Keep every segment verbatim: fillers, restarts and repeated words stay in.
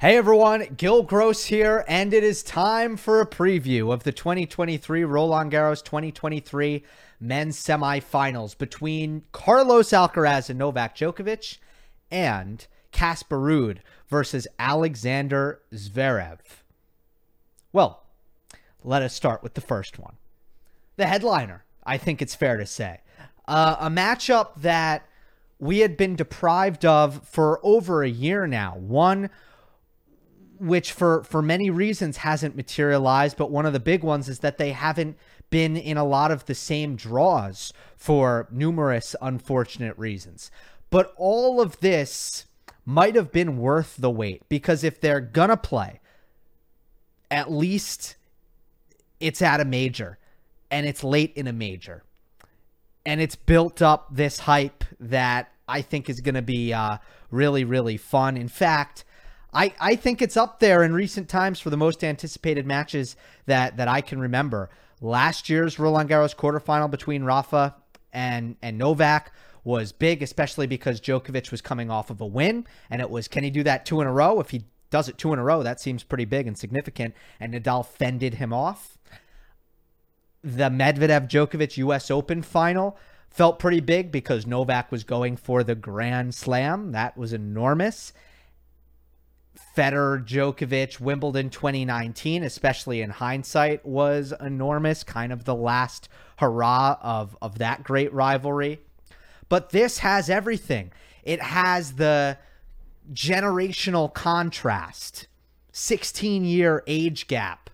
Hey everyone, Gil Gross here, and it is time for a preview of the twenty twenty-three Roland Garros twenty twenty-three men's semifinals between Carlos Alcaraz and Novak Djokovic and Casper Ruud versus Alexander Zverev. Well, let us start with the first one. The headliner, I think it's fair to say. Uh, a matchup that we had been deprived of for over a year now. One which for, for many reasons hasn't materialized, but one of the big ones is that they haven't been in a lot of the same draws for numerous unfortunate reasons. But all of this might have been worth the wait, because if they're gonna play, at least it's at a major, and it's late in a major. And it's built up this hype that I think is going to be uh, really, really fun. In fact, I, I think it's up there in recent times for the most anticipated matches that, that I can remember. Last year's Roland Garros quarterfinal between Rafa and, and Novak was big, especially because Djokovic was coming off of a win. And it was, can he do that two in a row? If he does it two in a row, that seems pretty big and significant. And Nadal fended him off. The Medvedev-Djokovic U S Open final felt pretty big because Novak was going for the Grand Slam. That was enormous. Federer-Djokovic Wimbledon twenty nineteen, especially in hindsight, was enormous. Kind of the last hurrah of, of that great rivalry. But this has everything. It has the generational contrast. sixteen-year age gap.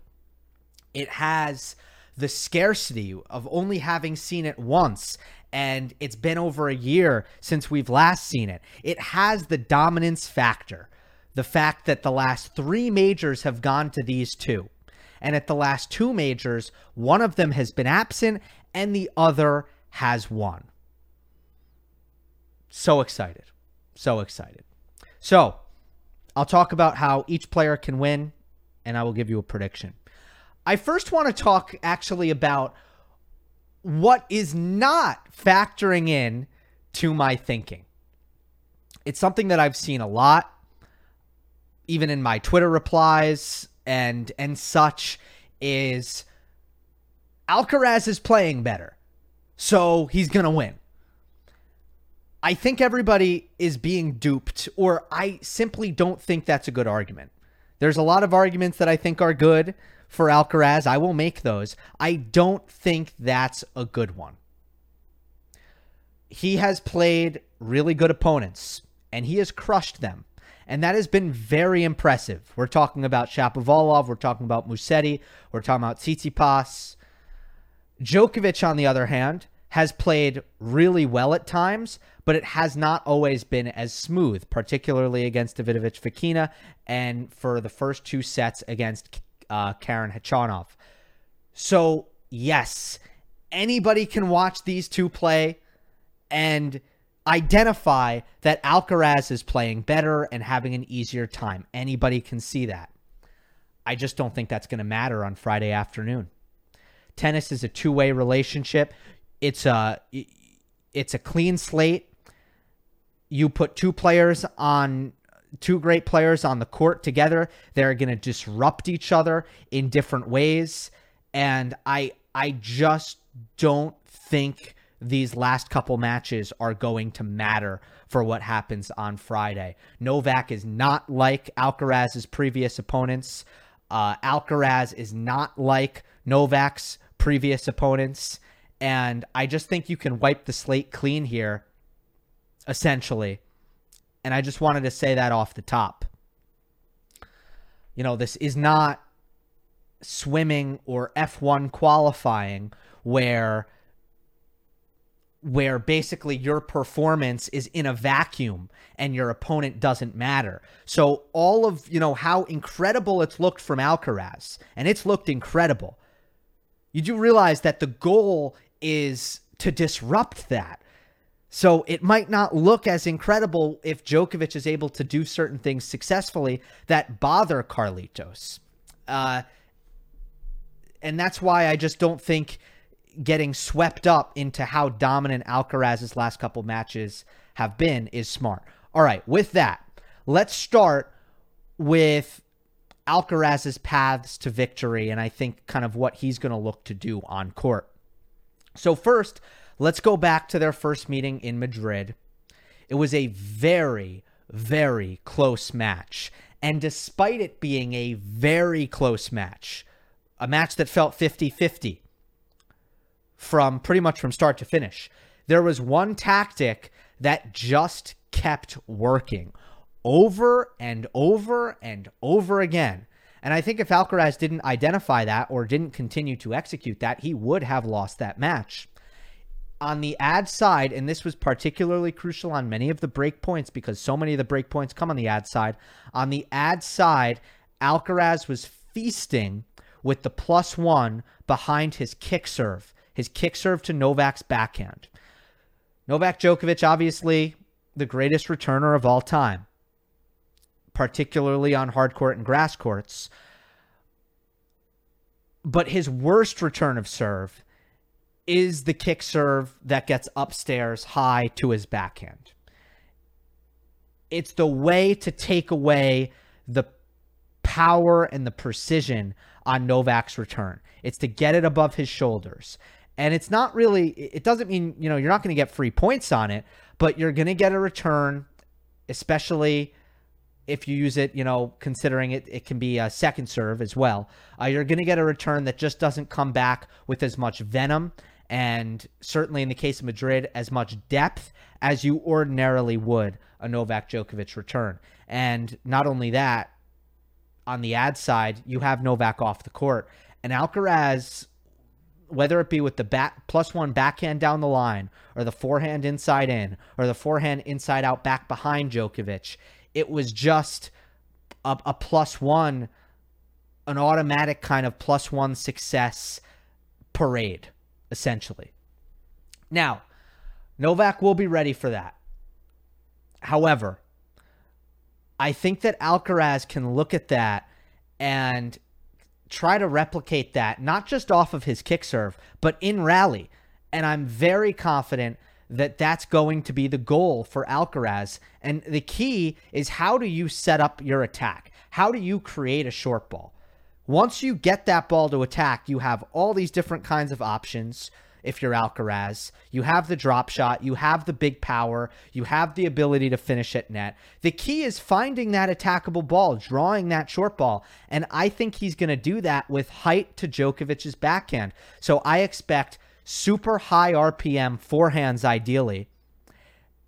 It has the scarcity of only having seen it once, and it's been over a year since we've last seen it. It has the dominance factor, the fact that the last three majors have gone to these two. And at the last two majors, one of them has been absent and the other has won. So excited. So excited. So I'll talk about how each player can win, and I will give you a prediction. I first want to talk actually about what is not factoring in to my thinking. It's something that I've seen a lot, even in my Twitter replies and and such, is Alcaraz is playing better, so he's going to win. I think everybody is being duped, or I simply don't think that's a good argument. There's a lot of arguments that I think are good for Alcaraz. I will make those. I don't think that's a good one. He has played really good opponents, and he has crushed them. And that has been very impressive. We're talking about Shapovalov. We're talking about Musetti. We're talking about Tsitsipas. Djokovic, on the other hand, has played really well at times, but it has not always been as smooth, particularly against Davidovich Fokina and for the first two sets against uh, Karen Khachanov. So, yes, anybody can watch these two play and identify that Alcaraz is playing better and having an easier time. Anybody can see that. I just don't think that's going to matter on Friday afternoon. Tennis is a two-way relationship. It's a, it's a clean slate. You put two players on, two great players on the court together. They're going to disrupt each other in different ways. And I, I just don't think these last couple matches are going to matter for what happens on Friday. Novak is not like Alcaraz's previous opponents. Uh, Alcaraz is not like Novak's previous opponents, and I just think you can wipe the slate clean here, essentially. And I just wanted to say that off the top. You know, this is not swimming or F one qualifying where where basically your performance is in a vacuum and your opponent doesn't matter. So all of, you know, how incredible it's looked from Alcaraz, and it's looked incredible. You do realize that the goal is to disrupt that. So it might not look as incredible if Djokovic is able to do certain things successfully that bother Carlitos. Uh, and that's why I just don't think getting swept up into how dominant Alcaraz's last couple matches have been is smart. All right, with that, let's start with Alcaraz's paths to victory and I think kind of what he's going to look to do on court. So first, let's go back to their first meeting in Madrid. It was a very, very close match. And despite it being a very close match, a match that felt fifty-fifty, from pretty much from start to finish, there was one tactic that just kept working over and over and over again. And I think if Alcaraz didn't identify that or didn't continue to execute that, he would have lost that match. On the ad side, and this was particularly crucial on many of the break points because so many of the break points come on the ad side. On the ad side, Alcaraz was feasting with the plus one behind his kick serve. His kick serve to Novak's backhand. Novak Djokovic, obviously, the greatest returner of all time, particularly on hard court and grass courts. But his worst return of serve is the kick serve that gets upstairs high to his backhand. It's the way to take away the power and the precision on Novak's return. It's to get it above his shoulders. And it's not really, it doesn't mean, you know, you're not going to get free points on it, but you're going to get a return, especially if you use it, you know, considering it, it can be a second serve as well. Uh, you're going to get a return that just doesn't come back with as much venom and certainly in the case of Madrid, as much depth as you ordinarily would a Novak Djokovic return. And not only that, on the ad side, you have Novak off the court. And Alcaraz, whether it be with the back, plus one backhand down the line or the forehand inside in or the forehand inside out back behind Djokovic, it was just a, a plus one, an automatic kind of plus one success parade, essentially. Now, Novak will be ready for that. However, I think that Alcaraz can look at that and try to replicate that, not just off of his kick serve, but in rally. And I'm very confident that that's going to be the goal for Alcaraz. And the key is, how do you set up your attack? How do you create a short ball? Once you get that ball to attack, you have all these different kinds of options. If you're Alcaraz, you have the drop shot, you have the big power, you have the ability to finish at net. The key is finding that attackable ball, drawing that short ball. And I think he's going to do that with height to Djokovic's backhand. So I expect super high R P M forehands, ideally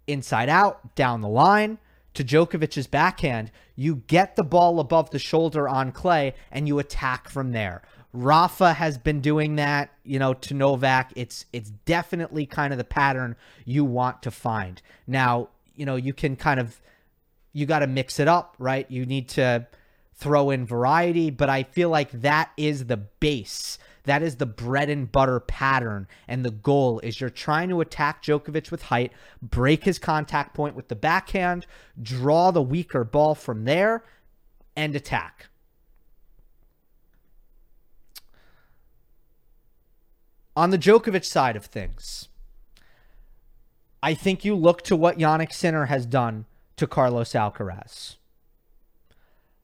inside out, down the line to Djokovic's backhand. You get the ball above the shoulder on clay and you attack from there. Rafa has been doing that, you know, to Novak. It's it's definitely kind of the pattern you want to find. Now, you know, you can kind of, you got to mix it up, right? You need to throw in variety, but I feel like that is the base. That is the bread and butter pattern, and the goal is you're trying to attack Djokovic with height, break his contact point with the backhand, draw the weaker ball from there, and attack. On the Djokovic side of things, I think you look to what Yannick Sinner has done to Carlos Alcaraz.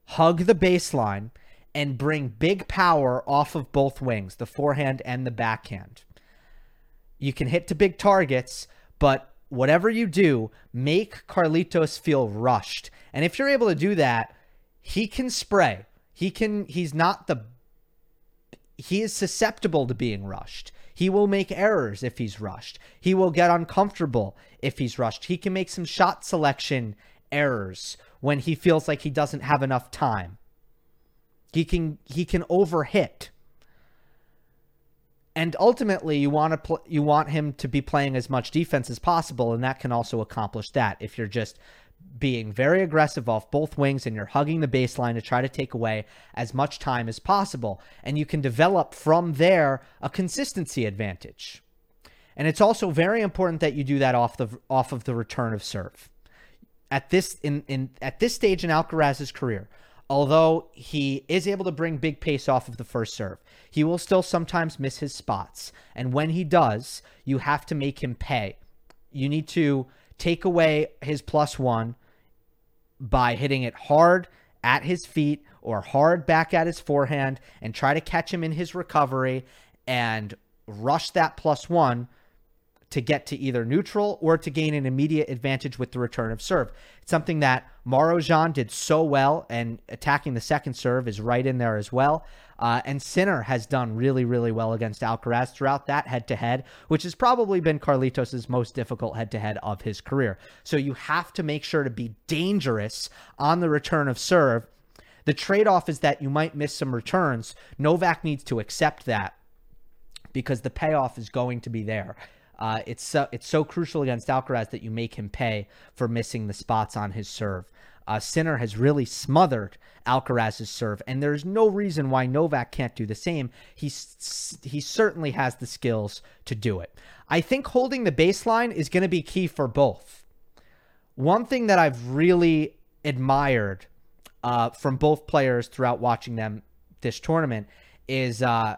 Hug the baseline and bring big power off of both wings, the forehand and the backhand. You can hit to big targets, but whatever you do, make Carlitos feel rushed. And if you're able to do that, he can spray. He can, he's not the, he is susceptible to being rushed. He will make errors if he's rushed. He will get uncomfortable if he's rushed. He can make some shot selection errors when he feels like he doesn't have enough time. He can, he can overhit. And ultimately, you want to pl- you want him to be playing as much defense as possible, and that can also accomplish that. If you're just being very aggressive off both wings and you're hugging the baseline to try to take away as much time as possible, and you can develop from there a consistency advantage. And it's also very important that you do that off the off of the return of serve. At this in, in at this stage in Alcaraz's career, although he is able to bring big pace off of the first serve, he will still sometimes miss his spots. And when he does, you have to make him pay. You need to take away his plus one by hitting it hard at his feet or hard back at his forehand and try to catch him in his recovery and rush that plus one to get to either neutral or to gain an immediate advantage with the return of serve. It's something that Marozsan did so well, and attacking the second serve is right in there as well. Uh, and Sinner has done really, really well against Alcaraz throughout that head-to-head, which has probably been Carlitos's most difficult head-to-head of his career. So you have to make sure to be dangerous on the return of serve. The trade-off is that you might miss some returns. Novak needs to accept that because the payoff is going to be there. Uh, it's so, it's so crucial against Alcaraz that you make him pay for missing the spots on his serve. Uh, Sinner has really smothered Alcaraz's serve, and there's no reason why Novak can't do the same. He he certainly has the skills to do it. I think holding the baseline is going to be key for both. One thing that I've really admired uh, from both players throughout watching them this tournament is... Uh,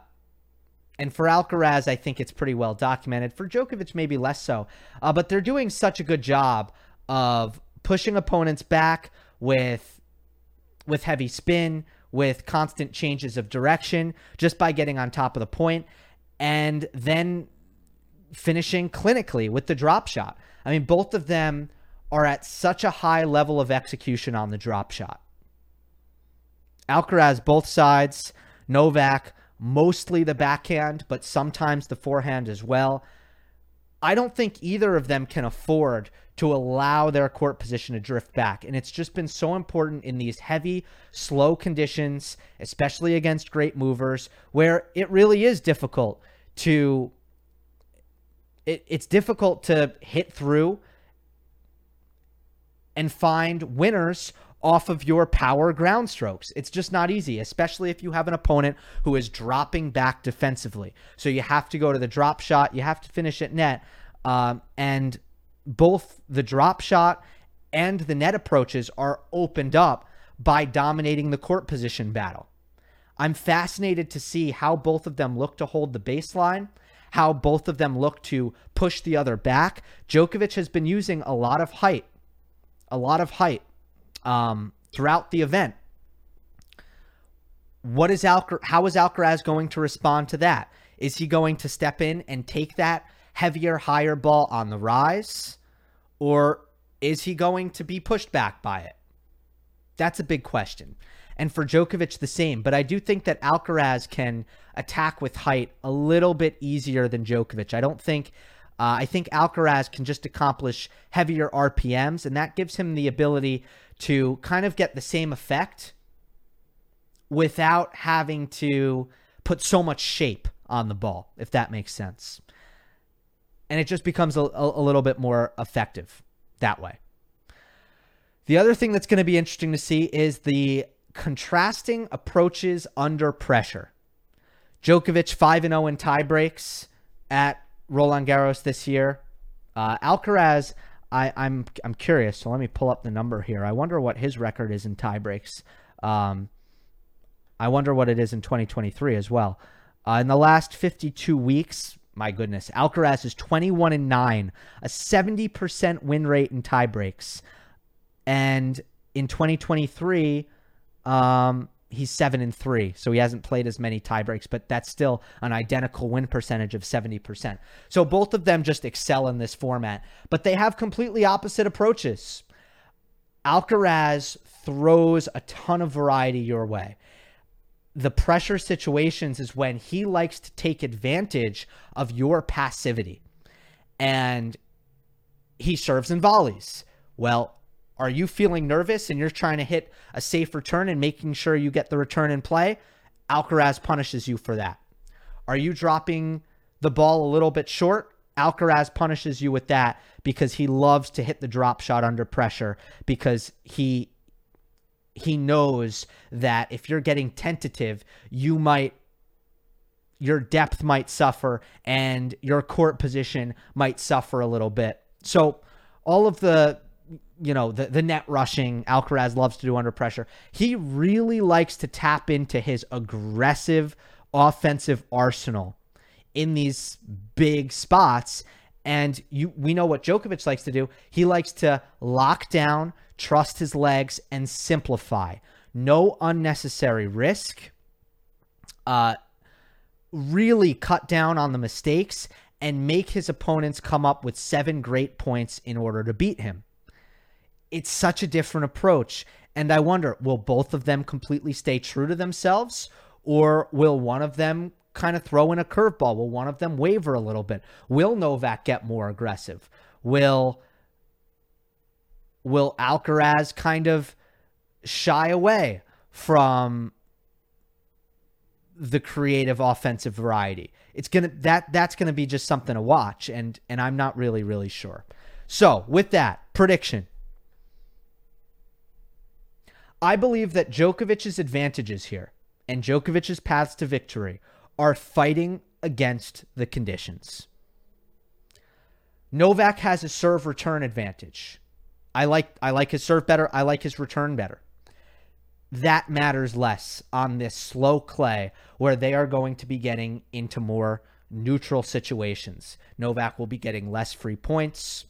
And for Alcaraz, I think it's pretty well documented. For Djokovic, maybe less so. Uh, but they're doing such a good job of pushing opponents back with, with heavy spin, with constant changes of direction, just by getting on top of the point, and then finishing clinically with the drop shot. I mean, both of them are at such a high level of execution on the drop shot. Alcaraz, both sides, Novak, mostly the backhand, but sometimes the forehand as well. I don't think either of them can afford to allow their court position to drift back. And it's just been so important in these heavy, slow conditions, especially against great movers, where it really is difficult to... It, it's difficult to hit through and find winners off of your power ground strokes. It's just not easy, especially if you have an opponent who is dropping back defensively. So you have to go to the drop shot. You have to finish at net. Um, and both the drop shot and the net approaches are opened up by dominating the court position battle. I'm fascinated to see how both of them look to hold the baseline, how both of them look to push the other back. Djokovic has been using a lot of height, a lot of height. Um, throughout the event. What is Alcar- how is Alcaraz going to respond to that? Is he going to step in and take that heavier, higher ball on the rise? Or is he going to be pushed back by it? That's a big question. And for Djokovic, the same. But I do think that Alcaraz can attack with height a little bit easier than Djokovic. I don't think... Uh, I think Alcaraz can just accomplish heavier R P Ms, and that gives him the ability to kind of get the same effect without having to put so much shape on the ball, if that makes sense. And it just becomes a, a little bit more effective that way. The other thing that's going to be interesting to see is the contrasting approaches under pressure. Djokovic five and oh in tie breaks at Roland Garros this year. Uh, Alcaraz, I, I'm I'm curious, so let me pull up the number here. I wonder what his record is in tie breaks. Um, I wonder what it is in twenty twenty-three as well. Uh, in the last fifty-two weeks, my goodness, Alcaraz is twenty-one and nine, a seventy percent win rate in tie breaks. And in twenty twenty-three, um, he's seven and three, so he hasn't played as many tie breaks, but that's still an identical win percentage of seventy percent. So both of them just excel in this format, but they have completely opposite approaches. Alcaraz throws a ton of variety your way. the pressure situations is when he likes to take advantage of your passivity. And he serves in volleys. Well, are you feeling nervous and you're trying to hit a safe return and making sure you get the return in play? Alcaraz punishes you for that. Are you dropping the ball a little bit short? Alcaraz punishes you with that because he loves to hit the drop shot under pressure, because he he knows that if you're getting tentative, you might your depth might suffer and your court position might suffer a little bit. So all of the you know, the, the net rushing Alcaraz loves to do under pressure. He really likes to tap into his aggressive offensive arsenal in these big spots. And you, we know what Djokovic likes to do. He likes to lock down, trust his legs, and simplify. No unnecessary risk. Uh, really cut down on the mistakes and make his opponents come up with seven great points in order to beat him. It's such a different approach. And I wonder, will both of them completely stay true to themselves, or will one of them kind of throw in a curveball? Will one of them waver a little bit? Will Novak get more aggressive? Will, will Alcaraz kind of shy away from the creative offensive variety? It's going to, that that's going to be just something to watch. And, and I'm not really, really sure. So with that prediction, I believe that Djokovic's advantages here and Djokovic's paths to victory are fighting against the conditions. Novak has a serve return advantage. I like I like his serve better. I like his return better. That matters less on this slow clay where they are going to be getting into more neutral situations. Novak will be getting less free points.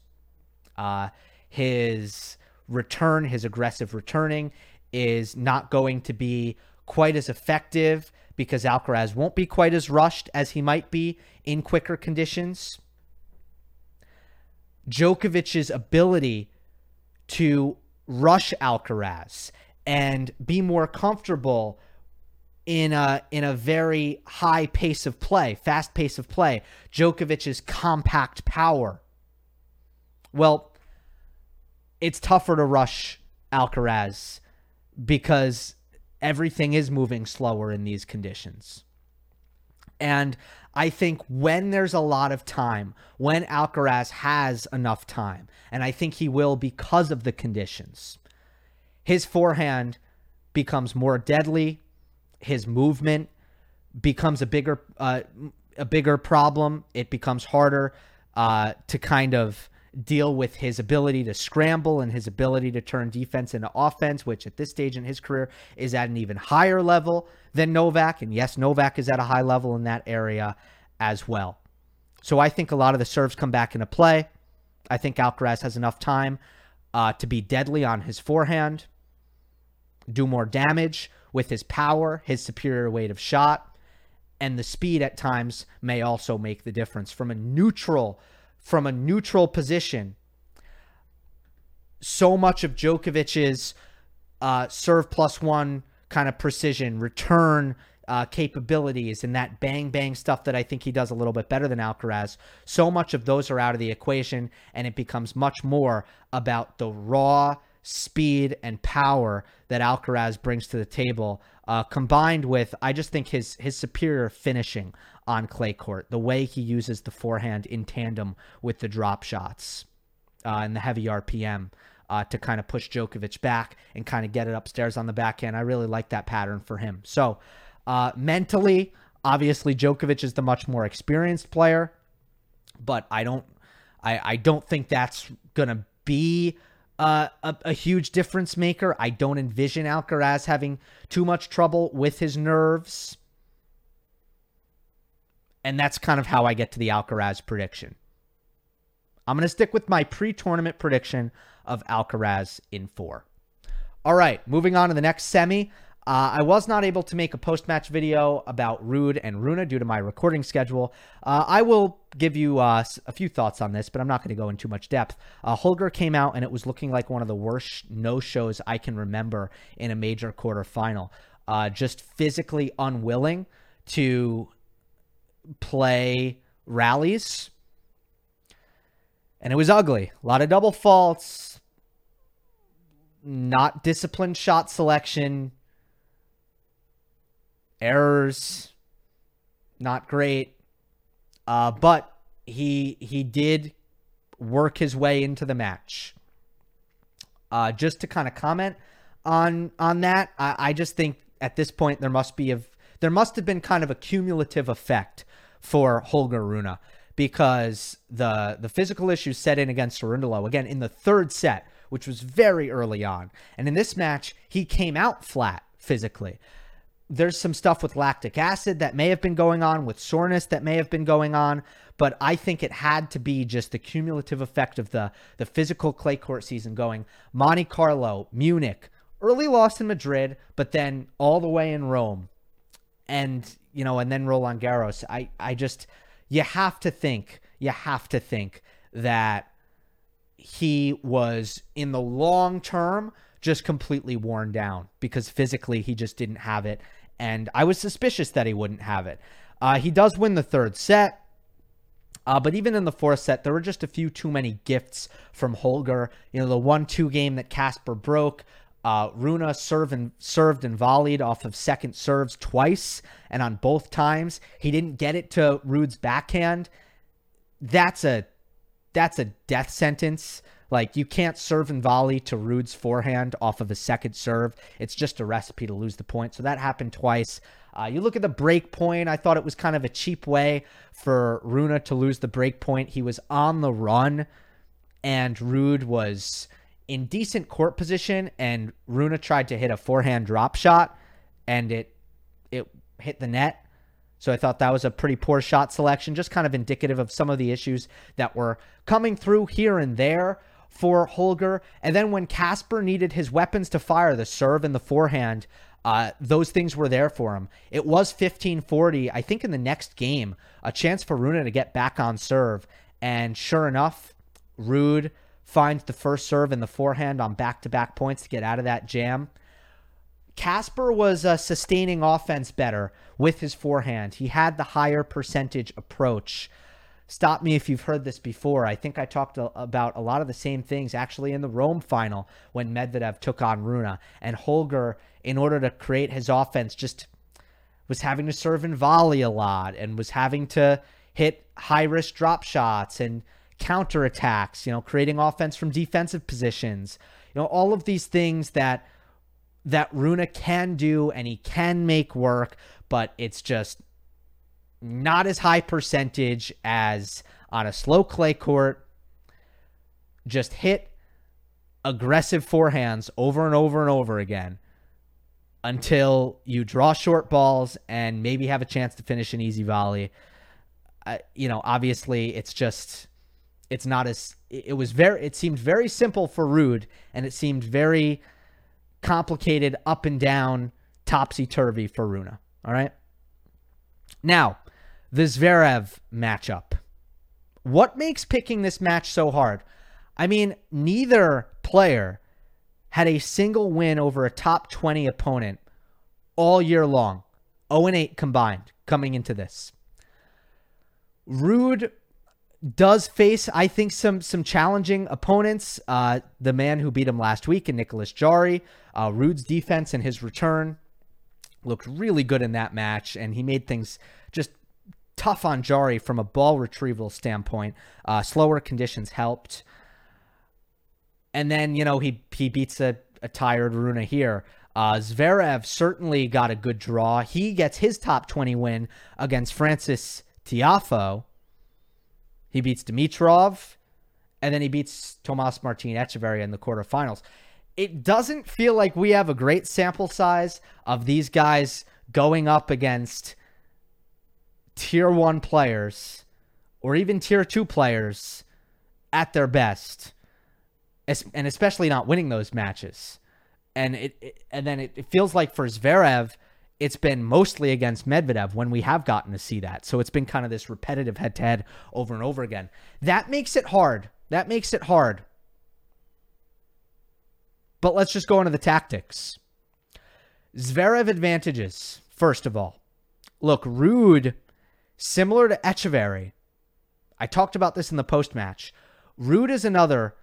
Uh, his return, his aggressive returning, is not going to be quite as effective because Alcaraz won't be quite as rushed as he might be in quicker conditions. Djokovic's ability to rush Alcaraz and be more comfortable in a in a very high pace of play, fast pace of play, Djokovic's compact power. Well, it's tougher to rush Alcaraz because everything is moving slower in these conditions. And I think when there's a lot of time, when Alcaraz has enough time, and I think he will because of the conditions, his forehand becomes more deadly. His movement becomes a bigger, uh, a bigger problem. It becomes harder uh, to kind of deal with his ability to scramble and his ability to turn defense into offense, which at this stage in his career is at an even higher level than Novak. And yes, Novak is at a high level in that area as well. So I think a lot of the serves come back into play. I think Alcaraz has enough time uh, to be deadly on his forehand, do more damage with his power, his superior weight of shot, and the speed at times may also make the difference from a neutral From a neutral position. So much of Djokovic's uh, serve plus one kind of precision, return uh, capabilities, and that bang bang stuff that I think he does a little bit better than Alcaraz, so much of those are out of the equation, and it becomes much more about the raw speed and power that Alcaraz brings to the table, uh, combined with, I just think, his his superior finishing on clay court, the way he uses the forehand in tandem with the drop shots uh, and the heavy R P M uh, to kind of push Djokovic back and kind of get it upstairs on the backhand. I really like that pattern for him. So uh, mentally, obviously Djokovic is the much more experienced player, but I don't, I, I don't think that's going to be uh, a, a huge difference maker. I don't envision Alcaraz having too much trouble with his nerves. And that's kind of how I get to the Alcaraz prediction. I'm going to stick with my pre-tournament prediction of Alcaraz in four. All right, moving on to the next semi. Uh, I was not able to make a post-match video about Ruud and Rune due to my recording schedule. Uh, I will give you uh, a few thoughts on this, but I'm not going to go in too much depth. Uh, Holger came out, and it was looking like one of the worst no-shows I can remember in a major quarterfinal. uh, just physically unwilling to play rallies. And it was ugly. A lot of double faults. Not disciplined shot selection. Errors. Not great. Uh, but he he did work his way into the match. Uh, just to kind of comment on on that, I, I just think at this point there must be a, there must have been kind of a cumulative effect for Holger Rune, because the the physical issues set in against Sarundolo again in the third set, which was very early on. And in this match, he came out flat physically. There's some stuff with lactic acid that may have been going on, with soreness that may have been going on, but I think it had to be just the cumulative effect of the, the physical clay court season going. Monte Carlo, Munich, early loss in Madrid, but then all the way in Rome. And, you know, and then Roland Garros. I, I just, you have to think, you have to think that he was, in the long term, just completely worn down, because physically he just didn't have it. And I was suspicious that he wouldn't have it. Uh, he does win the third set. Uh, but even in the fourth set, there were just a few too many gifts from Holger. You know, the one two game that Casper broke. Uh, Rune serve and, served and volleyed off of second serves twice. And on both times, he didn't get it to Ruud's backhand. That's a, that's a death sentence. Like, you can't serve and volley to Ruud's forehand off of a second serve. It's just a recipe to lose the point. So that happened twice. Uh, you look at the break point. I thought it was kind of a cheap way for Rune to lose the break point. He was on the run, and Ruud was in decent court position, and Rune tried to hit a forehand drop shot, and it it hit the net. So I thought that was a pretty poor shot selection, just kind of indicative of some of the issues that were coming through here and there for Holger. And then when Casper needed his weapons to fire, the serve and the forehand, uh, those things were there for him. It was fifteen forty, I think, in the next game, a chance for Rune to get back on serve. And sure enough, Ruud finds the first serve and the forehand on back-to-back points to get out of that jam. Casper was uh, sustaining offense better with his forehand. He had the higher percentage approach. Stop me if you've heard this before. I think I talked about a lot of the same things actually in the Rome final when Medvedev took on Rune. And Holger, in order to create his offense, just was having to serve and volley a lot and was having to hit high-risk drop shots and counterattacks, you know, creating offense from defensive positions. You know, all of these things that that Rune can do and he can make work, but it's just not as high percentage as on a slow clay court. Just hit aggressive forehands over and over and over again until you draw short balls and maybe have a chance to finish an easy volley. Uh, you know, obviously it's just, it's not as, it was very, it seemed very simple for Ruud, and it seemed very complicated, up and down, topsy-turvy for Rune. All right. Now, the Zverev matchup. What makes picking this match so hard? I mean, neither player had a single win over a top twenty opponent all year long. oh and eight combined coming into this. Ruud does face, I think, some some challenging opponents. Uh, the man who beat him last week in Nicholas Jarry. Uh, Ruud's defense and his return looked really good in that match, and he made things just tough on Jarry from a ball retrieval standpoint. Uh, slower conditions helped. And then, you know, he he beats a, a tired Rune here. Uh, Zverev certainly got a good draw. He gets his top twenty win against Francis Tiafoe. He beats Dimitrov, and then he beats Tomas Martin Etcheverry in the quarterfinals. It doesn't feel like we have a great sample size of these guys going up against tier one players or even tier two players at their best, and especially not winning those matches. And it, it and then it, it feels like for Zverev, it's been mostly against Medvedev when we have gotten to see that. So it's been kind of this repetitive head-to-head over and over again. That makes it hard. That makes it hard. But let's just go into the tactics. Zverev advantages, first of all. Look, Ruud, similar to Etcheverry, I talked about this in the post-match. Ruud is another,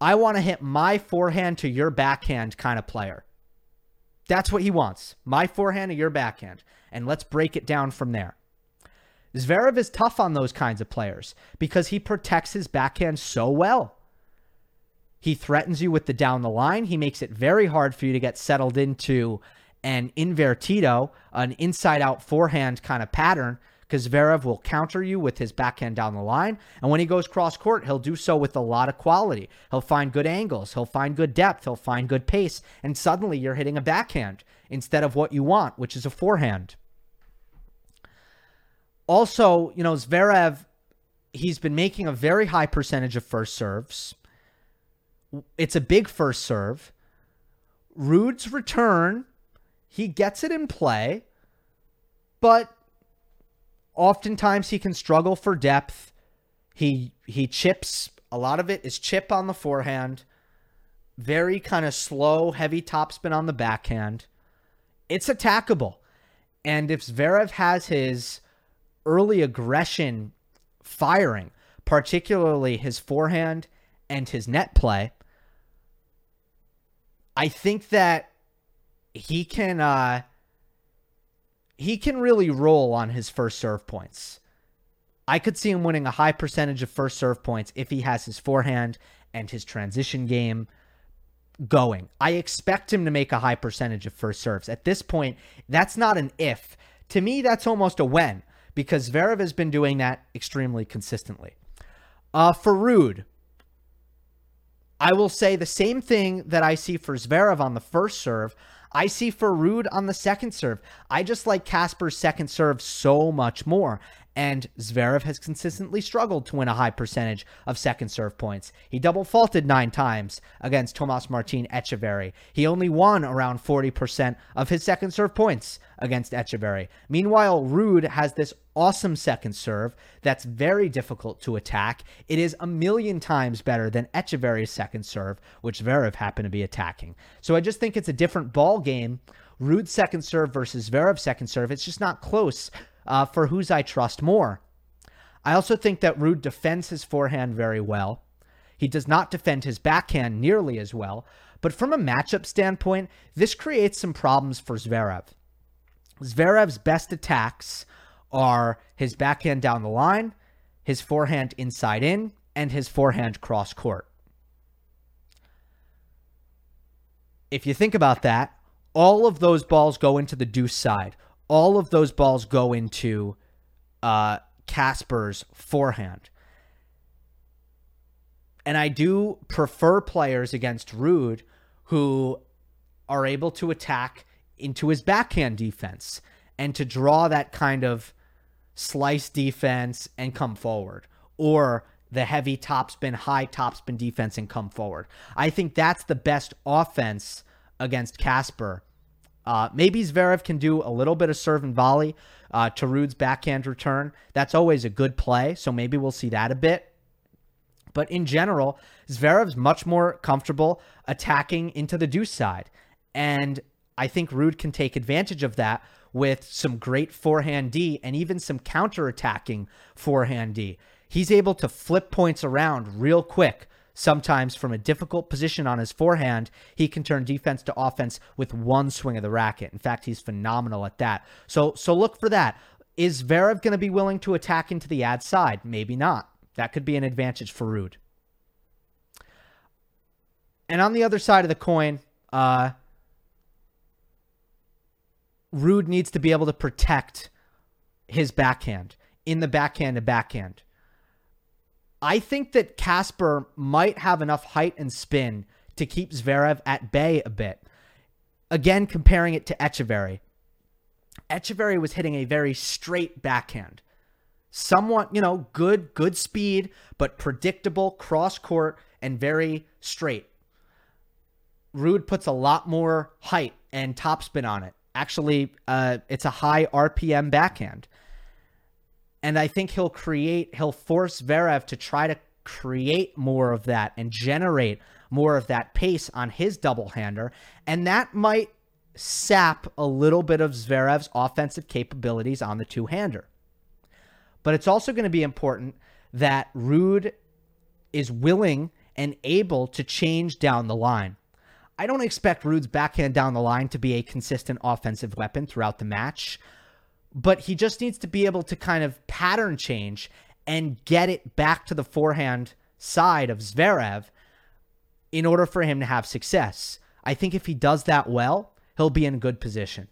I want to hit my forehand to your backhand kind of player. That's what he wants. My forehand to your backhand. And let's break it down from there. Zverev is tough on those kinds of players because he protects his backhand so well. He threatens you with the down the line. He makes it very hard for you to get settled into an invertido, an inside-out forehand kind of pattern, because Zverev will counter you with his backhand down the line. And when he goes cross-court, he'll do so with a lot of quality. He'll find good angles. He'll find good depth. He'll find good pace. And suddenly you're hitting a backhand instead of what you want, which is a forehand. Also, you know, Zverev, he's been making a very high percentage of first serves. It's a big first serve. Ruud's return, he gets it in play, but oftentimes he can struggle for depth. He he chips. A lot of it is chip on the forehand. Very kind of slow, heavy topspin on the backhand. It's attackable. And if Zverev has his early aggression firing, particularly his forehand and his net play, I think that he can uh, he can really roll on his first serve points. I could see him winning a high percentage of first serve points if he has his forehand and his transition game going. I expect him to make a high percentage of first serves. At this point, that's not an if. To me, that's almost a when, because Zverev has been doing that extremely consistently. Uh, for Ruud, I will say the same thing that I see for Zverev on the first serve, I see for Ruud on the second serve. I just like Casper's second serve so much more. And Zverev has consistently struggled to win a high percentage of second serve points. He double faulted nine times against Tomas Martin Etcheverry. He only won around forty percent of his second serve points against Etcheverry. Meanwhile, Ruud has this awesome second serve that's very difficult to attack. It is a million times better than Etcheverry's second serve, which Zverev happened to be attacking. So I just think it's a different ball game. Ruud's second serve versus Zverev's second serve. It's just not close. Uh, for whose I trust more. I also think that Ruud defends his forehand very well. He does not defend his backhand nearly as well. But from a matchup standpoint, this creates some problems for Zverev. Zverev's best attacks are his backhand down the line, his forehand inside in, and his forehand cross court. If you think about that, all of those balls go into the deuce side. All of those balls go into uh, Casper's forehand. And I do prefer players against Ruud who are able to attack into his backhand defense and to draw that kind of slice defense and come forward, or the heavy topspin, high topspin defense and come forward. I think that's the best offense against Casper. Uh, maybe Zverev can do a little bit of serve and volley uh, to Ruud's backhand return. That's always a good play, so maybe we'll see that a bit. But in general, Zverev's much more comfortable attacking into the deuce side. And I think Ruud can take advantage of that with some great forehand D and even some counterattacking forehand D. He's able to flip points around real quick. Sometimes from a difficult position on his forehand, he can turn defense to offense with one swing of the racket. In fact, he's phenomenal at that. So so look for that. Is Zverev going to be willing to attack into the ad side? Maybe not. That could be an advantage for Ruud. And on the other side of the coin, uh, Ruud needs to be able to protect his backhand in the backhand to backhand. I think that Casper might have enough height and spin to keep Zverev at bay a bit. Again, comparing it to Etcheverry. Etcheverry was hitting a very straight backhand. Somewhat, you know, good, good speed, but predictable, cross-court, and very straight. Ruud puts a lot more height and topspin on it. Actually, uh, it's a high R P M backhand. And I think he'll create, he'll force Zverev to try to create more of that and generate more of that pace on his double-hander. And that might sap a little bit of Zverev's offensive capabilities on the two-hander. But it's also going to be important that Ruud is willing and able to change down the line. I don't expect Ruud's backhand down the line to be a consistent offensive weapon throughout the match, but he just needs to be able to kind of pattern change and get it back to the forehand side of Zverev in order for him to have success. I think if he does that well, he'll be in a good position.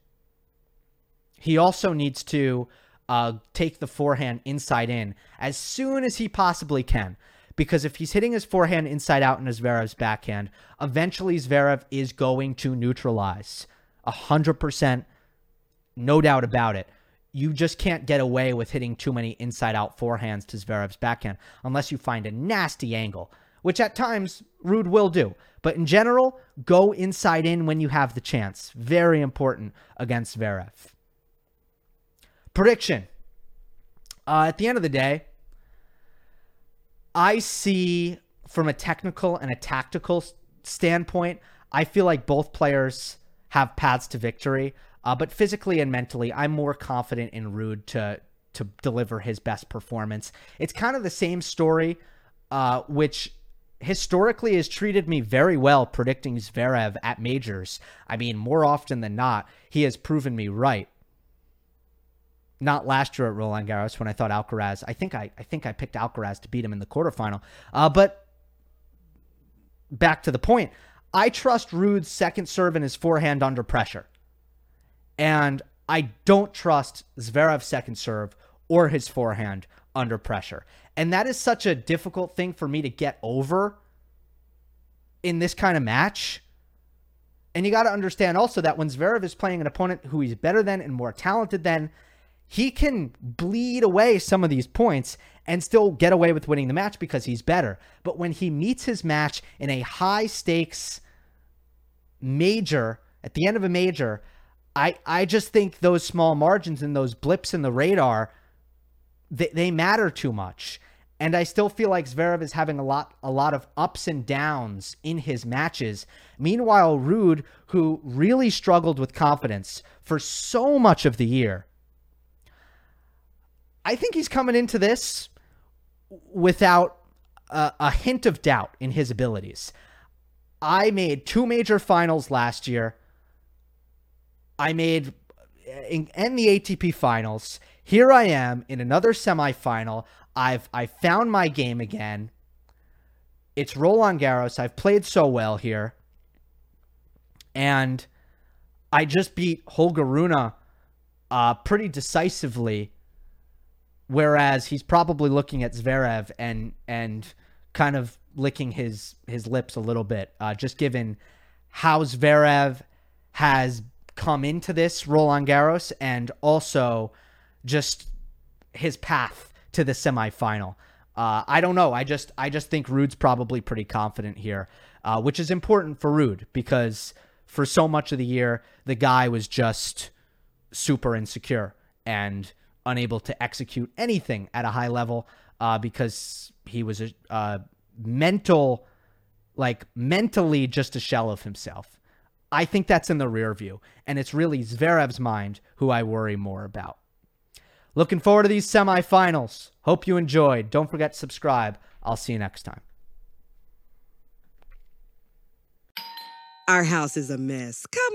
He also needs to uh, take the forehand inside in as soon as he possibly can, because if he's hitting his forehand inside out in his Zverev's backhand, eventually Zverev is going to neutralize. one hundred percent, no doubt about it. You just can't get away with hitting too many inside-out forehands to Zverev's backhand unless you find a nasty angle, which at times Ruud will do. But in general, go inside in when you have the chance. Very important against Zverev. Prediction. Uh, at the end of the day, I see from a technical and a tactical standpoint, I feel like both players have paths to victory. Uh, but physically and mentally, I'm more confident in Ruud to to deliver his best performance. It's kind of the same story, uh, which historically has treated me very well predicting Zverev at majors. I mean, more often than not, he has proven me right. Not last year at Roland Garros when I thought Alcaraz. I think I I think I picked Alcaraz to beat him in the quarterfinal. Uh, but back to the point, I trust Ruud's second serve and his forehand under pressure. And I don't trust Zverev's second serve or his forehand under pressure. And that is such a difficult thing for me to get over in this kind of match. And you got to understand also that when Zverev is playing an opponent who he's better than and more talented than, he can bleed away some of these points and still get away with winning the match because he's better. But when he meets his match in a high-stakes major, at the end of a major, I, I just think those small margins and those blips in the radar, they, they matter too much. And I still feel like Zverev is having a lot a lot of ups and downs in his matches. Meanwhile, Ruud, who really struggled with confidence for so much of the year, I think he's coming into this without a, a hint of doubt in his abilities. I made two major finals last year. I made and the A T P Finals. Here I am in another semifinal. I've I found my game again. It's Roland Garros. I've played so well here, and I just beat Holger Rune uh, pretty decisively. Whereas he's probably looking at Zverev and and kind of licking his his lips a little bit, uh, just given how Zverev has come into this Roland Garros and also just his path to the semifinal. Uh, I don't know. I just I just think Ruud's probably pretty confident here, uh, which is important for Ruud because for so much of the year, the guy was just super insecure and unable to execute anything at a high level uh, because he was a, a mental, like mentally just a shell of himself. I think that's in the rear view, and it's really Zverev's mind who I worry more about. Looking forward to these semifinals. Hope you enjoyed. Don't forget to subscribe. I'll see you next time. Our house is a mess. Come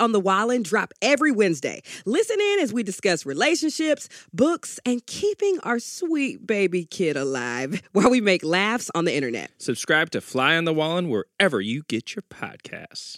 on the Wallin drop every Wednesday. Listen in as we discuss relationships, books, and keeping our sweet baby kid alive while we make laughs on the internet. Subscribe to Fly on the Wallin wherever you get your podcasts.